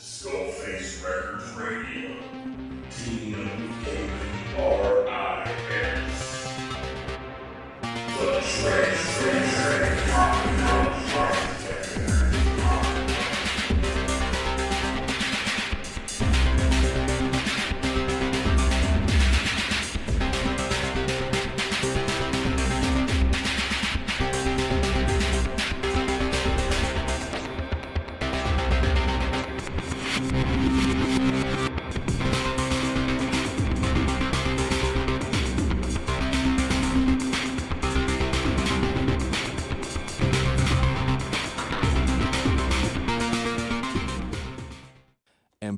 Skullface Records Radio. TRIS. The Transparent Podcast.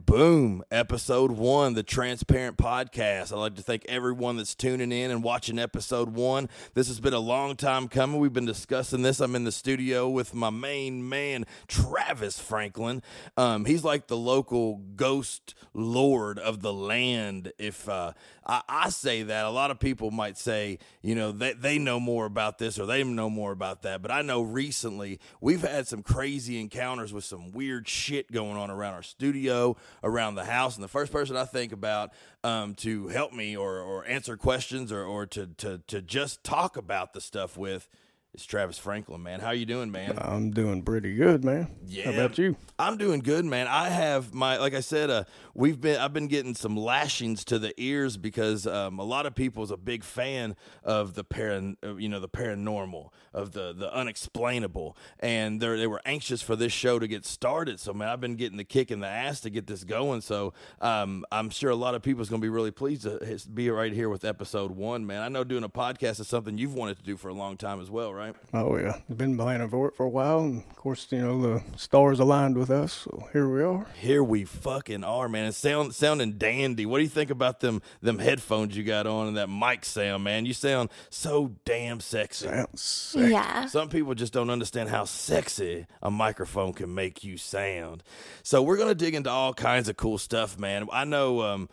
Boom, episode one, the Transparent Podcast. I'd like to thank everyone that's tuning in and watching episode one. This has been a long time coming. We've been discussing this. I'm in the studio with my main man, Travis Franklin. He's like the local ghost lord of the land. If I say that, a lot of people might say, you know, they know more about this or they know more about that. But I know recently we've had some crazy encounters with some weird shit going on around our studio, around the house, and the first person I think about to help me or answer questions or to just talk about the stuff with is Travis Franklin, man. How you doing, man? I'm doing pretty good, man. Yeah. How about you? I'm doing good, man. I have my, like I said, I've been getting some lashings to the ears because a lot of people is a big fan of the paranormal, of the unexplainable, and they were anxious for this show to get started. So, man, I've been getting the kick in the ass to get this going. So I'm sure a lot of people is going to be really pleased to be right here with episode one, man. I know doing a podcast is something you've wanted to do for a long time as well, right? Oh, yeah. Been planning for it for a while. And of course, you know, the stars aligned with us. So here we are. Here we fucking are, man. It's sounding dandy. What do you think about them headphones you got on and that mic sound, man? You sound so damn sexy. Sounds sexy. Yeah. Some people just don't understand how sexy a microphone can make you sound. So we're going to dig into all kinds of cool stuff, man. I know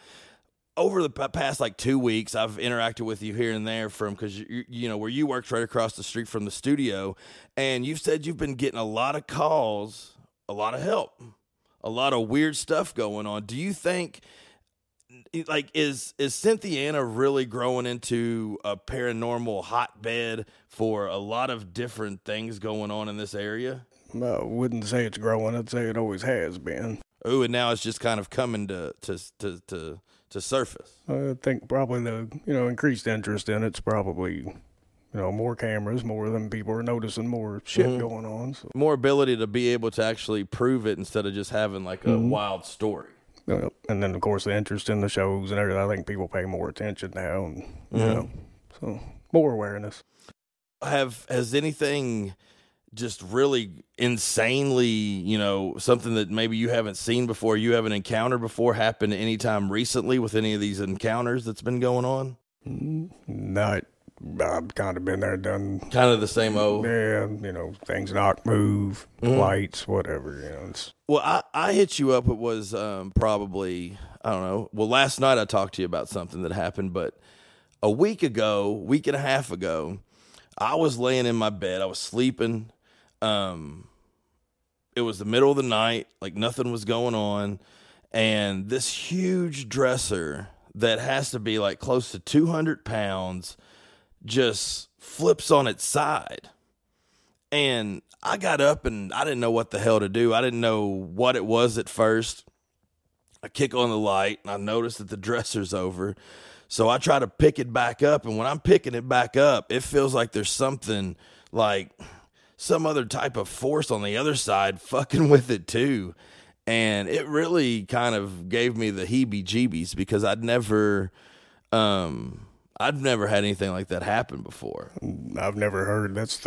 over the past like 2 weeks, I've interacted with you here and there because you know where you worked right across the street from the studio, and you've said you've been getting a lot of calls, a lot of help, a lot of weird stuff going on. Do you think, like, is Cynthiana really growing into a paranormal hotbed for a lot of different things going on in this area? No, I wouldn't say it's growing. I'd say it always has been. Ooh, and now it's just kind of coming to surface. I think probably the increased interest in it's probably more cameras, more of them people are noticing, more shit going on. So. More ability to be able to actually prove it instead of just having like a wild story. And then of course the interest in the shows and everything. I think people pay more attention now, and so more awareness. Has anything just really insanely, something that maybe you haven't seen before, you haven't encountered before, happened anytime recently with any of these encounters that's been going on? No, I've kind of been there, done. Kind of the same old. Yeah, things knock, move, lights, whatever. Well, I hit you up. It was probably, I don't know. Well, last night I talked to you about something that happened, but a week and a half ago, I was laying in my bed. I was sleeping. It was the middle of the night, like nothing was going on, and this huge dresser that has to be like close to 200 pounds just flips on its side. And I got up and I didn't know what the hell to do. I didn't know what it was at first. I kick on the light and I notice that the dresser's over. So I try to pick it back up, and when I'm picking it back up, it feels like there's something like some other type of force on the other side fucking with it too. And it really kind of gave me the heebie-jeebies because I'd never had anything like that happen before. I've never heard. That's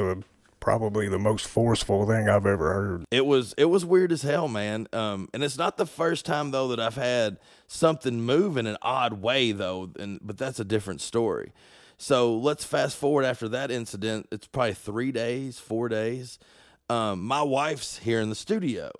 probably the most forceful thing I've ever heard. It was weird as hell, man. And it's not the first time though that I've had something move in an odd way though, but that's a different story. So let's fast forward after that incident. It's probably 4 days. My wife's here in the studio,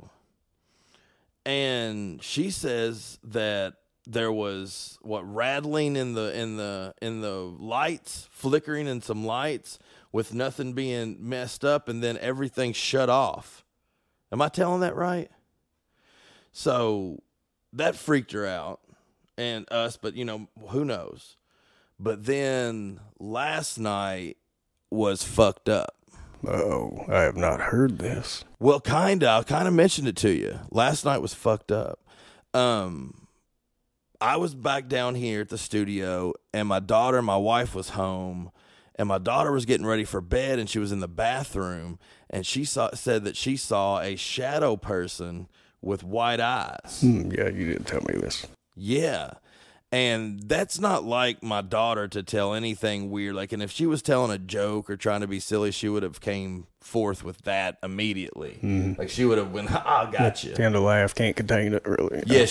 and she says that there was rattling in the lights, flickering in some lights with nothing being messed up, and then everything shut off. Am I telling that right? So that freaked her out and us, but, you know, who knows? But then last night was fucked up. Oh, I have not heard this. Well, kind of. I kind of mentioned it to you. Last night was fucked up. I was back down here at the studio, and my wife was home, and my daughter was getting ready for bed, and she was in the bathroom, and she said that she saw a shadow person with white eyes. Yeah, you didn't tell me this. Yeah. And that's not like my daughter to tell anything weird. Like, and if she was telling a joke or trying to be silly, she would have came forth with that immediately. Mm. Like, she would have went, "I got you." Tend to laugh, can't contain it, really. Yeah,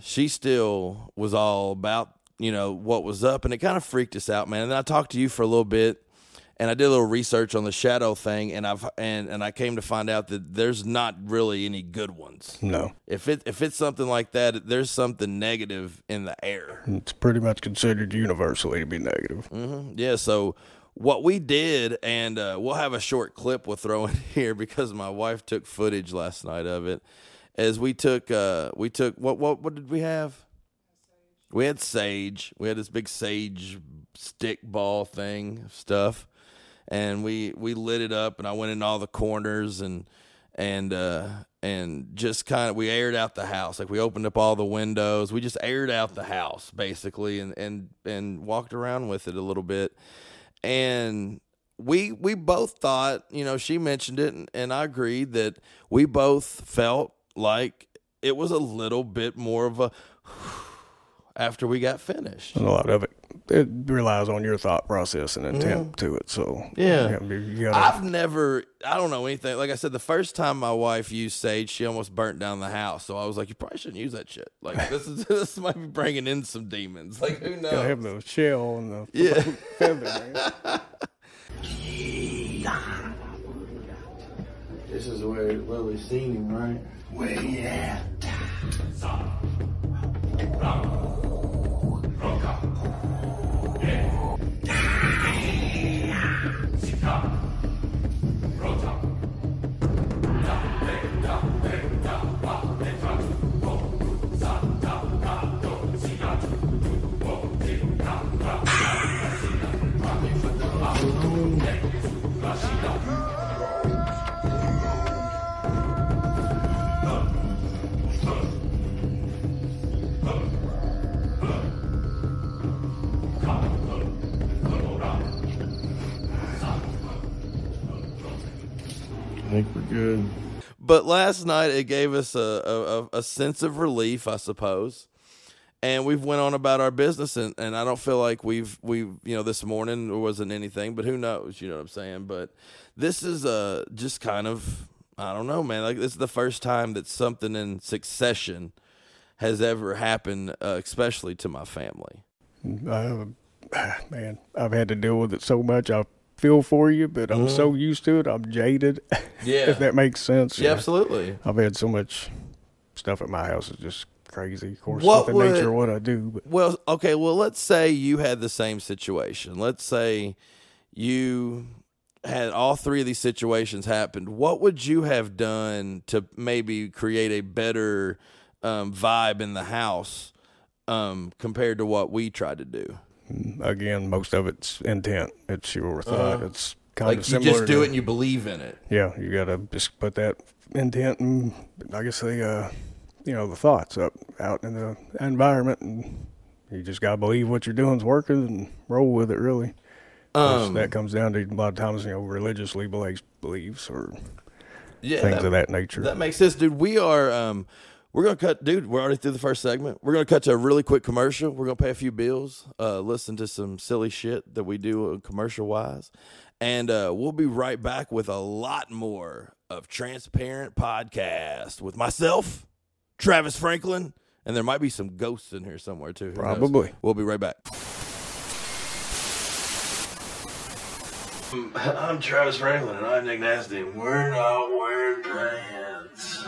she still was all about, you know, what was up, and it kind of freaked us out, man. And then I talked to you for a little bit, and I did a little research on the shadow thing, and I came to find out that there's not really any good ones. No. If it's something like that, there's something negative in the air. It's pretty much considered universally to be negative. Mm-hmm. Yeah, so what we did, and we'll have a short clip we'll throw in here because my wife took footage last night of it, as we took what did we have? We had sage. We had this big sage stick ball thing stuff, and we lit it up, and I went in all the corners and just kind of, we aired out the house. Like, we opened up all the windows. We just aired out the house basically, and walked around with it a little bit. And we both thought, you know, she mentioned it, and I agreed that we both felt like it was a little bit more of a after we got finished. And a lot of it relies on your thought process and intent to it. So yeah, I don't know anything. Like I said, the first time my wife used sage, she almost burnt down the house. So I was like, you probably shouldn't use that shit. Like, this might be bringing in some demons. Like, who knows? Gotta have the shell and the feather. Man. This is where we seen him, right? Way out. I think we're good. But last night it gave us a sense of relief, I suppose, and we've went on about our business, and I don't feel like we've you know, this morning there wasn't anything, but who knows, you know what I'm saying? But this is just kind of, I don't know, man, like, this is the first time that something in succession has ever happened, especially to my family. Man, I've had to deal with it so much. I feel for you, but I'm so used to it. I'm jaded. Yeah. If that makes sense. Yeah, absolutely. I've had so much stuff at my house. It's just crazy. Of course, stuff in nature, what I do. But. Well, okay. Well, let's say you had the same situation. Let's say you had all three of these situations happened. What would you have done to maybe create a better vibe in the house compared to what we tried to do? Again, most of it's intent. It's your thought. It's kind of similar. Like, you just do it and you believe in it. Yeah, you got to just put that intent and, I guess, the thoughts up out in the environment, and you just got to believe what you're doing's working and roll with it, really. That comes down to, a lot of times, you know, religiously beliefs or things of that nature. That makes sense, dude. We are... We're going to cut, dude, we're already through the first segment. We're going to cut to a really quick commercial. We're going to pay a few bills, listen to some silly shit that we do commercial-wise, and we'll be right back with a lot more of Transparent Podcast with myself, Travis Franklin, and there might be some ghosts in here somewhere, too. Who probably knows? We'll be right back. I'm Travis Franklin, and I'm Nick Nasty, and we're not wearing pants.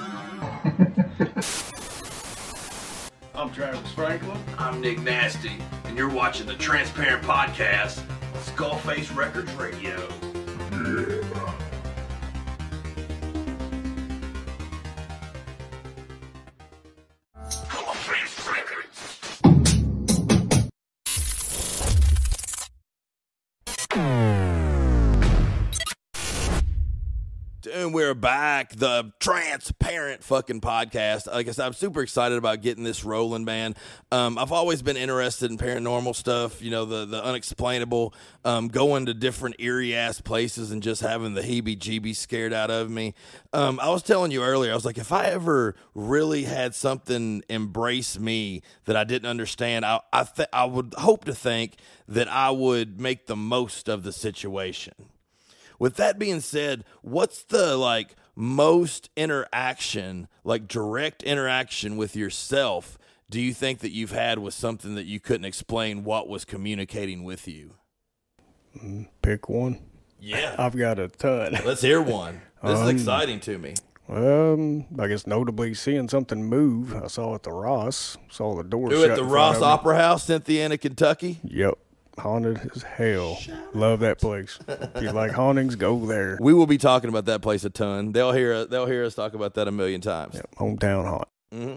I'm Travis Franklin. I'm Nick Nasty, and you're watching the Transparent Podcast on Skullface Records Radio. Yeah. and we're back, the Transparent fucking podcast. Like I said, I'm super excited about getting this rolling, man. I've always been interested in paranormal stuff, you know, the unexplainable, going to different eerie-ass places and just having the heebie-jeebies scared out of me. I was telling you earlier, I was like, if I ever really had something embrace me that I didn't understand, I would hope to think that I would make the most of the situation. With that being said, what's the, like, most interaction, like, direct interaction with yourself do you think that you've had with something that you couldn't explain what was communicating with you? Pick one. Yeah. I've got a ton. Let's hear one. This is exciting to me. I guess notably seeing something move. I saw at the Rohs. Saw the door shut. At the Rohs Opera House, Cynthiana, Kentucky? Yep. Haunted as hell. Love that place. If you like hauntings, go there. We will be talking about that place a ton. They'll hear us talk about that a million times. Yep, hometown haunt. Mm-hmm.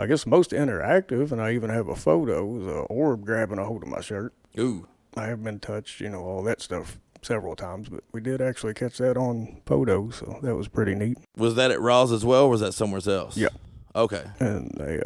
I guess most interactive, and I even have a photo, is an orb grabbing a hold of my shirt. Ooh. I have been touched, you know, all that stuff several times, but we did actually catch that on photo, so that was pretty neat. Was that at Rohs as well, or was that somewhere else? Yeah. Okay. And they...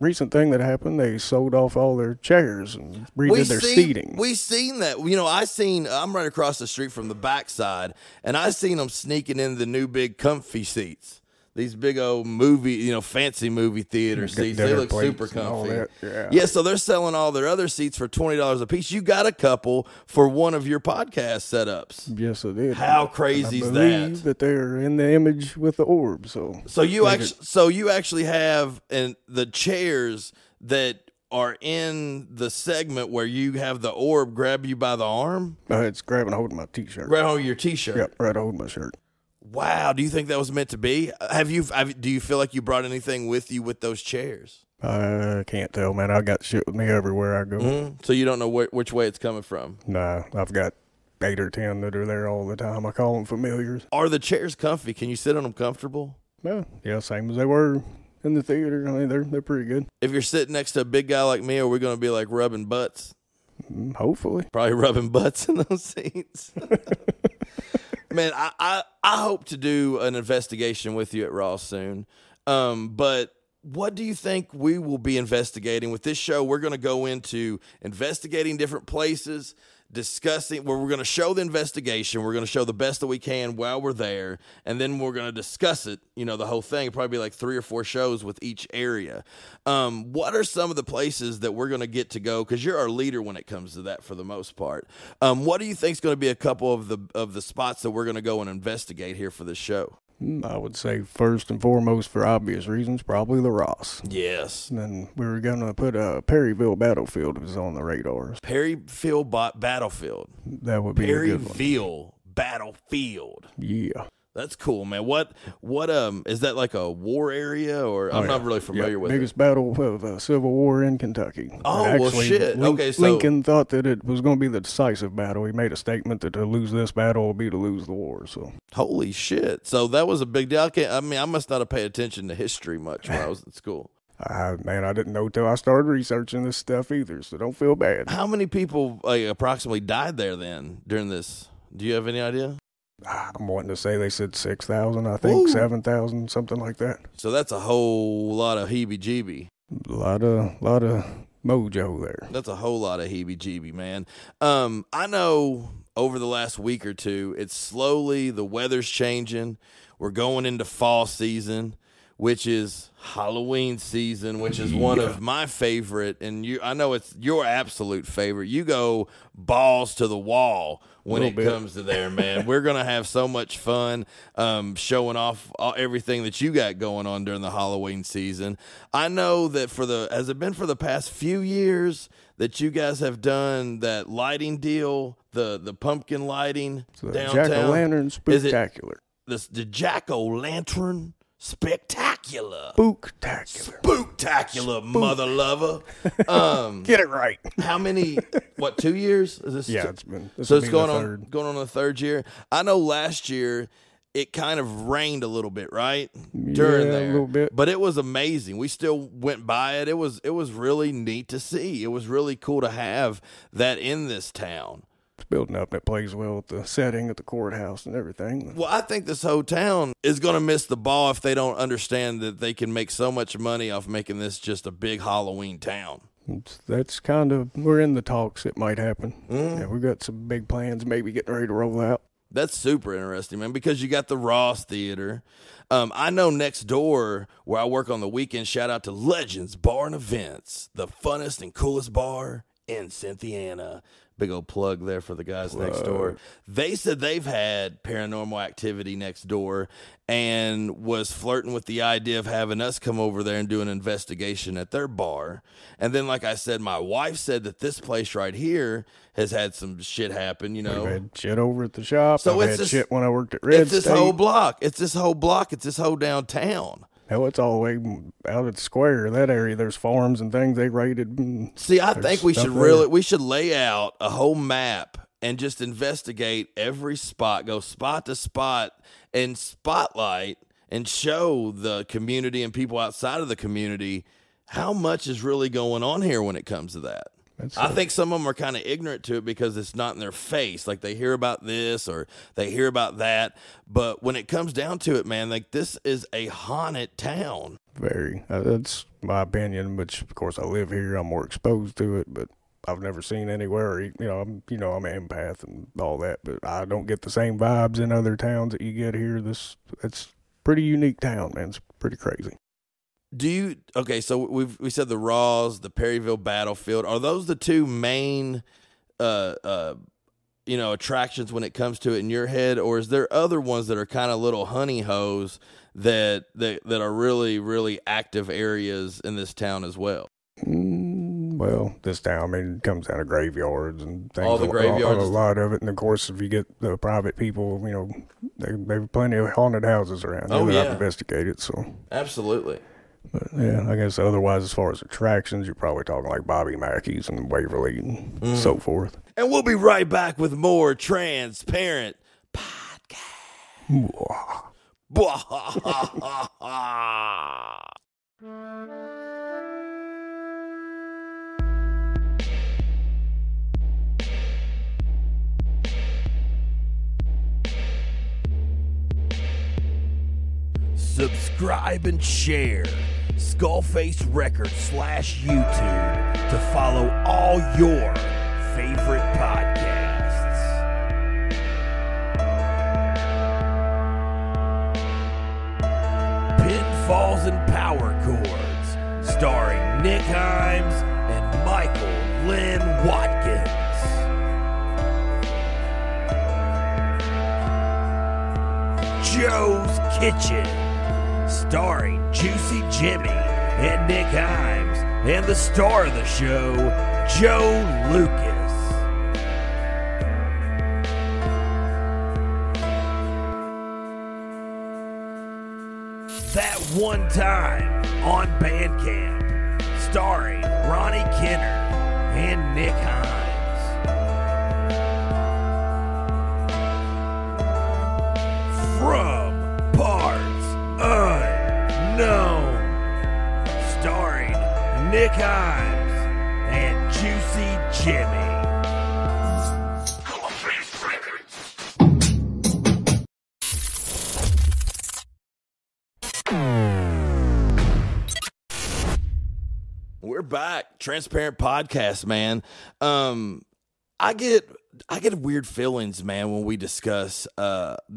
recent thing that happened, they sold off all their chairs and redid their seating. We seen that. You know, I'm right across the street from the backside, and I seen them sneaking in the new big comfy seats. These big old movie, you know, fancy movie theater seats. They look super comfy. Yeah, so they're selling all their other seats for $20 a piece. You got a couple for one of your podcast setups. Yes, I did. How crazy is that? I believe that they're in the image with the orb. So you actually have the chairs that are in the segment where you have the orb grab you by the arm? It's grabbing a hold of my T-shirt. Right hold of your T-shirt. Yep, right hold of my shirt. Wow, do you think that was meant to be? Do you feel like you brought anything with you with those chairs? I can't tell, man. I got shit with me everywhere I go. Mm-hmm. So you don't know which way it's coming from? Nah, I've got 8 or 10 that are there all the time. I call them familiars. Are the chairs comfy? Can you sit on them comfortable? Yeah, same as they were in the theater. I mean, they're pretty good. If you're sitting next to a big guy like me, are we going to be like rubbing butts? Hopefully. Probably rubbing butts in those seats. Man, I hope to do an investigation with you at Rohs soon. But what do you think we will be investigating? With this show, we're going to go into investigating different places, discussing where we're going to show the investigation. We're going to show the best that we can while we're there. And then we're going to discuss it, you know, the whole thing. It'll probably be like 3 or 4 shows with each area. What are some of the places that we're going to get to go? Because you're our leader when it comes to that for the most part. What do you think is going to be a couple of the spots that we're going to go and investigate here for this show? I would say first and foremost, for obvious reasons, probably the Rohs. Yes. And then we were going to put Perryville Battlefield was on the radar. Perryville Battlefield. That would be a good one. Perryville Battlefield. Yeah. That's cool, man. What is that like a war area, or I'm not really familiar with biggest it? Battle of Civil War in Kentucky. Oh, actually, well, shit. Lincoln thought that it was going to be the decisive battle. He made a statement that to lose this battle will be to lose the war. So holy shit. So that was a big deal. I must not have paid attention to history much when I was in school. I didn't know till I started researching this stuff either. So don't feel bad. How many people approximately died there then during this? Do you have any idea? I'm wanting to say they said 6,000, I think. Ooh. 7,000, something like that. So that's a whole lot of heebie-jeebie. A lot of mojo there. That's a whole lot of heebie-jeebie, man. I know over the last week or two, it's slowly, the weather's changing. We're going into fall season, which is Halloween season, which is one of my favorite. And I know it's your absolute favorite. You go balls to the wall when it comes to there, man. We're going to have so much fun showing off everything that you got going on during the Halloween season. I know that has it been for the past few years that you guys have done that lighting deal, the pumpkin lighting downtown? Jack-o'-lantern spectacular. The jack-o'-lantern spectacular. Spooktacular. Mother lover. Get it right. How many, 2 years? Is this it's going on the third year. I know last year it kind of rained a little bit, right? During there. A little bit. But it was amazing. We still went by it. It was really neat to see. It was really cool to have that in this town. it's building up, and it plays well with the setting at the courthouse and everything. Well, I think this whole town is going to miss the ball if they don't understand that they can make so much money off making this just a big Halloween town. That's kind of, we're in the talks, it might happen. Yeah, we've got some big plans, maybe getting ready to roll out. That's super interesting, man, because you got the Rohs Theater. I know next door where I work on the weekend, shout out to Legends Bar and Events, the funnest and coolest bar in Cynthiana. Big old plug there for the guys next door. They said they've had paranormal activity next door and was flirting with the idea of having us come over there and do an investigation at their bar. And then, like I said, my wife said that this place right here has had some shit happen, you know. We've had shit over at the shop. So I've had this shit when I worked at Red State. It's this whole block. It's this whole downtown. Hell, it's all the way out at the square, that area. There's farms and things they raided. See, I think we should lay out a whole map and just investigate every spot, go spot to spot and spotlight and show the community and people outside of the community how much is really going on here when it comes to that. I think some of them are kind of ignorant to it because it's not in their face. Like, they hear about this or they hear about that. But when it comes down to it, man, like, this is a haunted town. Very. That's my opinion, which, of course, I live here. I'm more exposed to it, but I've never seen anywhere. I'm an empath and all that, but I don't get the same vibes in other towns that you get here. It's pretty unique town, man. It's pretty crazy. So we said the Rohs, the Perryville Battlefield. Are those the two main, attractions when it comes to it in your head? Or is there other ones that are kind of little honey hoes that are really, really active areas in this town as well? Well, this town, I mean, it comes out of graveyards and things. All the graveyards. A lot of it. And, of course, if you get the private people, there are plenty of haunted houses around. Oh, yeah. I've investigated, so. Absolutely. But, yeah, I guess otherwise, as far as attractions, you're probably talking like Bobby Mackey's and Waverly and so forth. And we'll be right back with more Transparent Podcast. Subscribe and share Skullface Records /YouTube to follow all your favorite podcasts. Pitfalls and Power Chords, starring Nick Himes and Michael Lynn Watkins. Joe's Kitchen, starring Juicy Jimmy and Nick Himes, and the star of the show, Joe Lucas. That One Time on Bandcamp, starring Ronnie Kenner and Nick Himes. From Parts Unknown, starring Nick Himes and Juicy Jimmy. Skullface Records. We're back. Transparent Podcast, man. I get weird feelings, man, when we discuss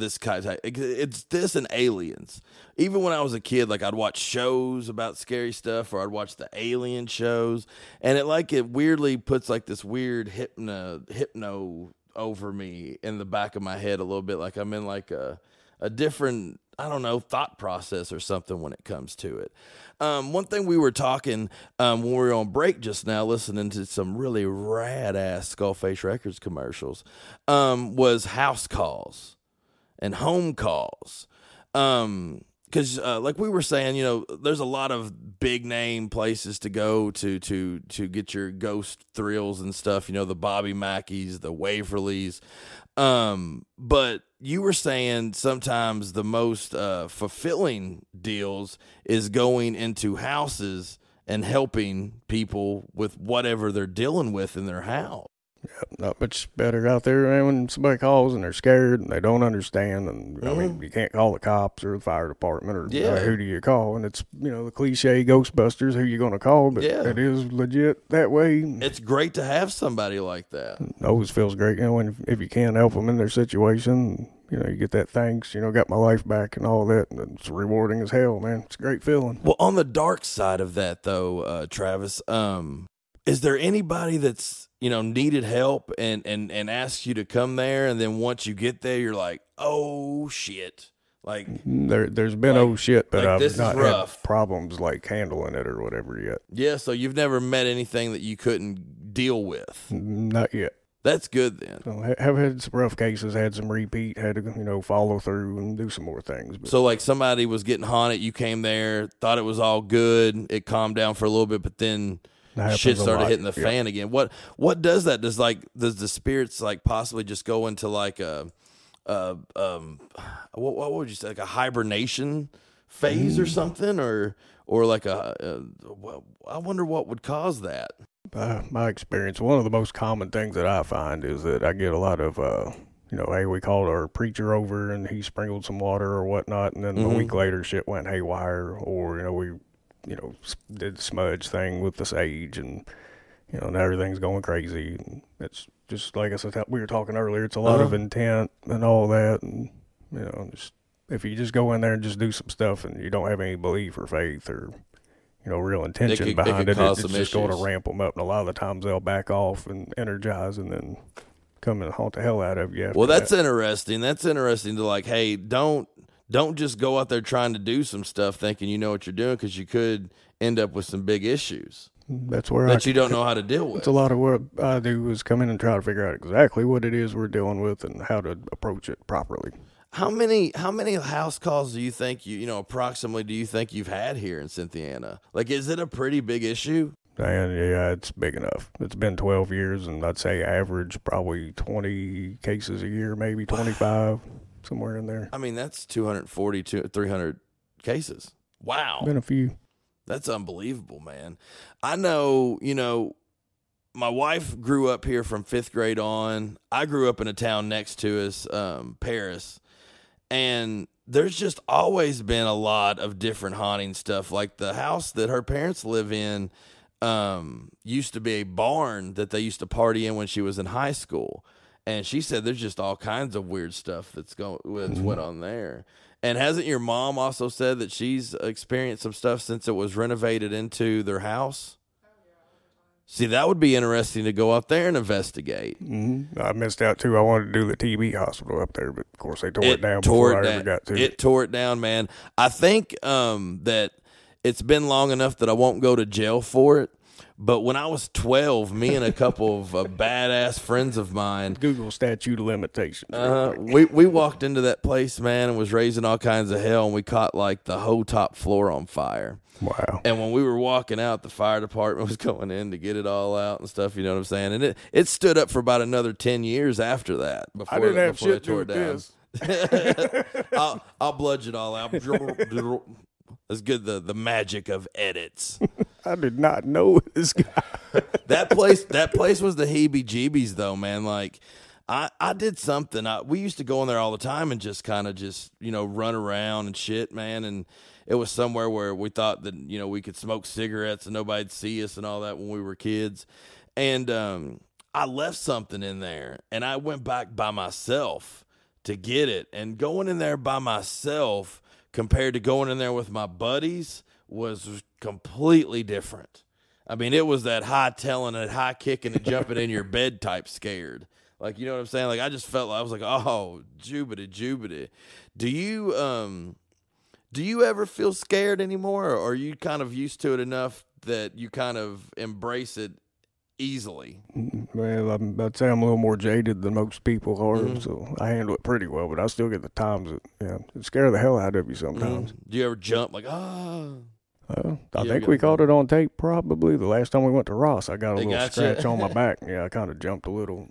this kind of... It's this and aliens. Even when I was a kid, like, I'd watch shows about scary stuff, or I'd watch the alien shows, and it weirdly puts, like, this weird hypno over me in the back of my head a little bit. Like, I'm in, like, a different... I don't know, thought process or something when it comes to it. One thing we were talking when we were on break just now, listening to some really rad-ass Skullface Records commercials, was house calls and home calls. Because like we were saying, there's a lot of big-name places to go to get your ghost thrills and stuff, the Bobby Mackey's, the Waverly's. But you were saying sometimes the most fulfilling deals is going into houses and helping people with whatever they're dealing with in their house. Yep, not much better out there. And when somebody calls and they're scared and they don't understand, and I mean, you can't call the cops or the fire department or who do you call? And it's, you know, the cliche Ghostbusters, who you going to call, but it is legit that way. It's great to have somebody like that. It always feels great, you know, and if you can help them in their situation, you know, you get that thanks, you know, got my life back and all that. And it's rewarding as hell, man. It's a great feeling. Well, on the dark side of that though, Travis, is there anybody that's, you know, needed help and asked you to come there, and then once you get there, you're like, oh shit. Like there's been like, oh shit, but like, I've not had problems like handling it or whatever yet. Yeah. So you've never met anything that you couldn't deal with. Not yet. That's good then. So I've had some rough cases, had some repeat, had to, you know, follow through and do some more things. But. So like somebody was getting haunted, you came there, thought it was all good. It calmed down for a little bit, but then shit started hitting the fan again. What does that? Does the spirits like possibly just go into like what would you say, like a hibernation phase or something, or like I wonder what would cause that. My experience, one of the most common things that I find is that I get a lot of you know, hey, we called our preacher over and he sprinkled some water or whatnot, and then a week later shit went haywire, or you know, we, you know, did the smudge thing with the sage, and you know, now everything's going crazy. And it's just like I said, we were talking earlier, it's a lot of intent and all that. And you know, just if you just go in there and just do some stuff and you don't have any belief or faith or, you know, real intention behind it, it's just issues. Going to ramp them up. And a lot of the times they'll back off and energize and then come and haunt the hell out of you. Well, that's interesting. That's interesting to like, hey, don't just go out there trying to do some stuff thinking you know what you're doing, because you could end up with some big issues. That's where you don't know how to deal with. It's a lot of what I do is come in and try to figure out exactly what it is we're dealing with and how to approach it properly. How many house calls do you think approximately do you think you've had here in Cynthiana? Like, is it a pretty big issue? Yeah, it's big enough. It's been 12 years, and I'd say average probably 20 cases a year, maybe 25. Somewhere in there. I mean, that's 240 to 300 cases. Wow. Been a few. That's unbelievable, man. I know, you know, my wife grew up here from 5th grade on. I grew up in a town next to us, Paris. And there's just always been a lot of different haunting stuff. Like the house that her parents live in used to be a barn that they used to party in when she was in high school. And she said there's just all kinds of weird stuff that's went on there. And hasn't your mom also said that she's experienced some stuff since it was renovated into their house? Oh, yeah. See, that would be interesting to go out there and investigate. Mm-hmm. I missed out, too. I wanted to do the TB hospital up there, but, of course, they tore it down before I ever got to it. It tore it down, man. I think that it's been long enough that I won't go to jail for it. But when I was 12, me and a couple of badass friends of mine... Google statute of limitations. We walked into that place, man, and was raising all kinds of hell, and we caught, like, the whole top floor on fire. Wow. And when we were walking out, the fire department was going in to get it all out and stuff, you know what I'm saying? And it stood up for about another 10 years after that. Before I didn't have shit to do with this. I'll bludge it all out. That's good, the magic of edits. I did not know this guy. That place was the heebie-jeebies, though, man. Like, I did something. We used to go in there all the time and just kind of just, you know, run around and shit, man. And it was somewhere where we thought that, you know, we could smoke cigarettes and nobody'd see us and all that when we were kids. And I left something in there, and I went back by myself to get it. And going in there by myself compared to going in there with my buddies was completely different. I mean, it was that high telling and high kicking and jumping in your bed type scared. Like, you know what I'm saying? Like, I just felt like I was like, oh, jubity. Do you ever feel scared anymore? Or are you kind of used to it enough that you kind of embrace it easily? Well, I'd say I'm a little more jaded than most people are, so I handle it pretty well, but I still get the times that, yeah, it scare the hell out of you sometimes. Do you ever jump like, ah? I think we caught it on tape probably the last time we went to Rohs. I got a little scratch on my back. Yeah, I kind of jumped a little.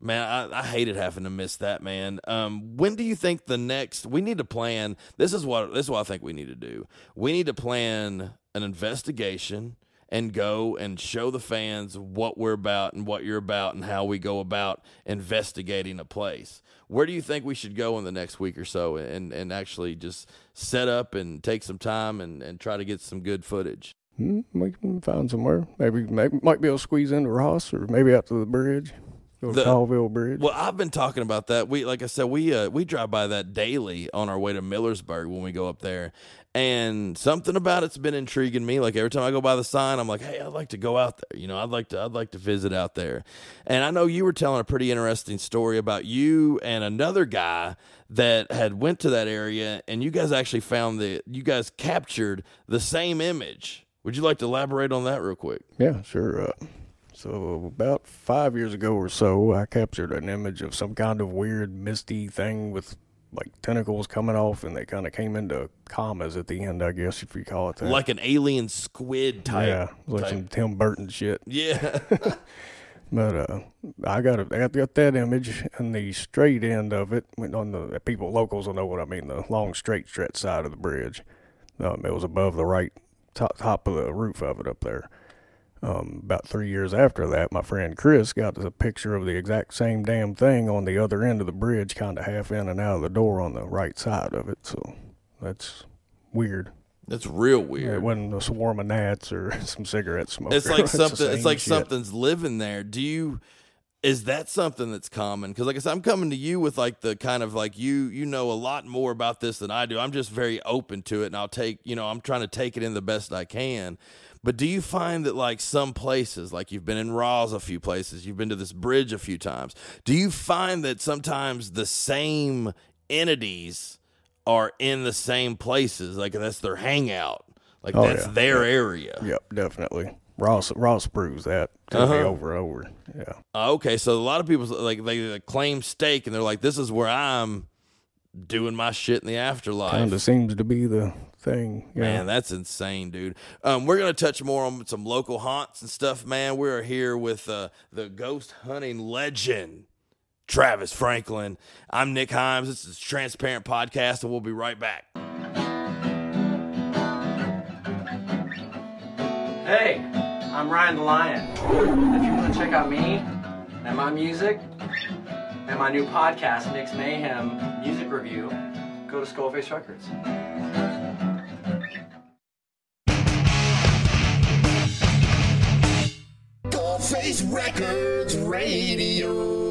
Man, I hated having to miss that, man. When do you think the next... We need to plan... This is what I think we need to do. We need to plan an investigation and go and show the fans what we're about and what you're about and how we go about investigating a place. Where do you think we should go in the next week or so and actually just set up and take some time and try to get some good footage? We can find somewhere. Maybe might be able to squeeze into Rohs or maybe out to the bridge. Go to Talbotville Bridge. Well, I've been talking about that. Like I said, we drive by that daily on our way to Millersburg when we go up there, and something about it's been intriguing me. Like every time I go by the sign, I'm like, hey, I'd like to go out there. You know, I'd like to visit out there. And I know you were telling a pretty interesting story about you and another guy that had went to that area, and you guys actually captured the same image. Would you like to elaborate on that real quick? Yeah, sure. So about 5 years ago or so, I captured an image of some kind of weird misty thing with like tentacles coming off, and they kind of came into commas at the end, I guess, if you call it that. Like an alien squid type. Yeah, like some Tim Burton shit. Yeah. But I got that image, and the straight end of it, on the people, locals will know what I mean, the long straight stretch side of the bridge. It was above the right top of the roof of it up there. About 3 years after that, my friend Chris got a picture of the exact same damn thing on the other end of the bridge, kind of half in and out of the door on the right side of it. So that's weird. That's real weird. Yeah, it wasn't a swarm of gnats or some cigarette smoke. It's like something. It's like shit. Something's living there. Is that something that's common? Because like I said, I'm coming to you with like the kind of like you know a lot more about this than I do. I'm just very open to it, and I'm trying to take it in the best I can. But do you find that like some places, like you've been in Rohs a few places, you've been to this bridge a few times, do you find that sometimes the same entities are in the same places? Like that's their hangout. Like area. Yep, definitely. Rohs proves that to me over and over. Yeah. Okay, so a lot of people like they claim stake and they're like, this is where I'm doing my shit in the afterlife. Kind of seems to be the thing. Yeah. Man, that's insane, dude. We're going to touch more on some local haunts and stuff, man. We're here with the ghost hunting legend, Travis Franklin. I'm Nick Himes. This is Transparent Podcast, and we'll be right back. Hey, I'm Ryan the Lion. If you want to check out me and my music and my new podcast, Nick's Mayhem Music Review, go to Skullface Records. Skullface Records Radio.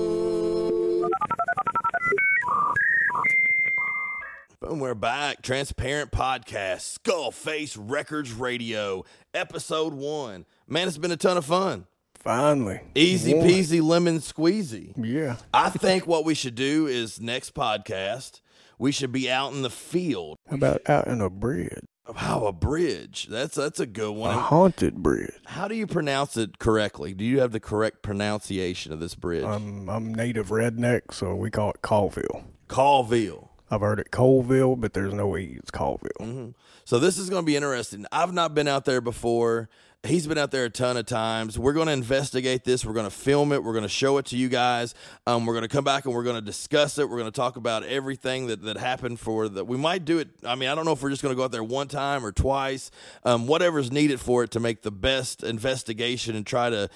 Boom, we're back. Transparent Podcast, Skullface Records Radio, Episode 1. Man, it's been a ton of fun. Finally. Easy peasy, lemon squeezy. Yeah. I think what we should do is next podcast, we should be out in the field. How about out in a bridge? Wow, a bridge. That's a good one. A haunted bridge. How do you pronounce it correctly? Do you have the correct pronunciation of this bridge? I'm native redneck, so we call it Colville. Colville. I've heard it Colville, but there's no E. It's Colville. Mm-hmm. So this is going to be interesting. I've not been out there before. He's been out there a ton of times. We're going to investigate this. We're going to film it. We're going to show it to you guys. We're going to come back and we're going to discuss it. We're going to talk about everything that happened we might do it. I mean, I don't know if we're just going to go out there one time or twice, whatever's needed for it to make the best investigation and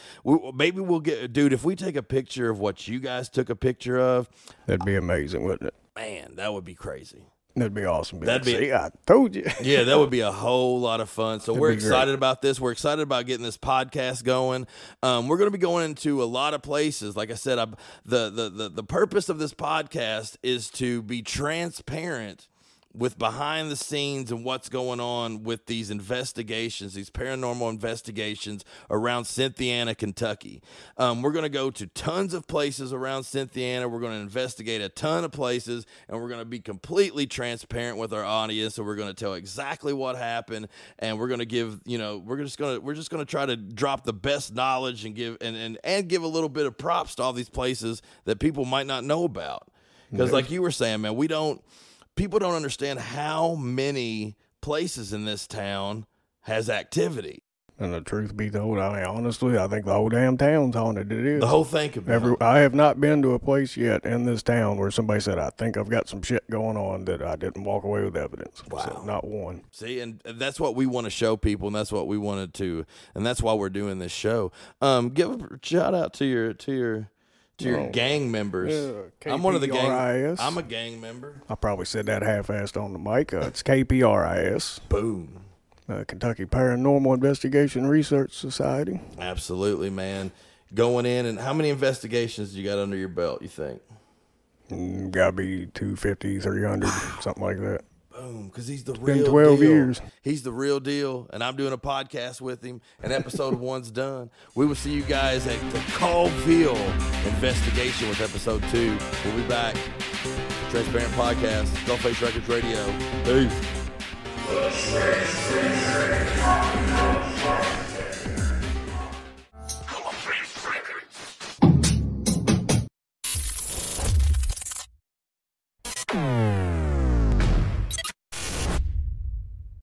maybe we'll get, dude, if we take a picture of what you guys took a picture of. That'd be amazing, wouldn't it? Man, that would be crazy. That'd be awesome. See, I told you. Yeah, that would be a whole lot of fun. So we're excited about this. We're excited about getting this podcast going. We're going to be going into a lot of places. Like I said, the purpose of this podcast is to be transparent with behind the scenes and what's going on with these investigations, these paranormal investigations around Cynthiana, Kentucky. We're going to go to tons of places around Cynthiana. We're going to investigate a ton of places, and we're going to be completely transparent with our audience. So we're going to tell exactly what happened, and we're going to give, we're just going to try to drop the best knowledge and give and give a little bit of props to all these places that people might not know about. Because like you were saying, man, people don't understand how many places in this town has activity. And the truth be told, I mean, honestly, I think the whole damn town's haunted. It is. The whole thing could be haunted. I have not been to a place yet in this town where somebody said, I think I've got some shit going on that I didn't walk away with evidence. Wow. So not one. See, and that's what we want to show people, and that's what we wanted to, and that's why we're doing this show. Give a shout out to your gang members. Yeah, I'm one of the gang. I'm a gang member. I probably said that half-assed on the mic. It's KPRIS. Boom. Kentucky Paranormal Investigation Research Society. Absolutely, man. Going in, and how many investigations do you got under your belt, you think? Gotta be 250, 300, something like that. Boom, because he's the real deal. It's been 12 years. He's the real deal, and I'm doing a podcast with him, and episode one's done. We will see you guys at the Colville investigation with episode 2. We'll be back. Transparent Podcast, Skullface Records Radio. Peace.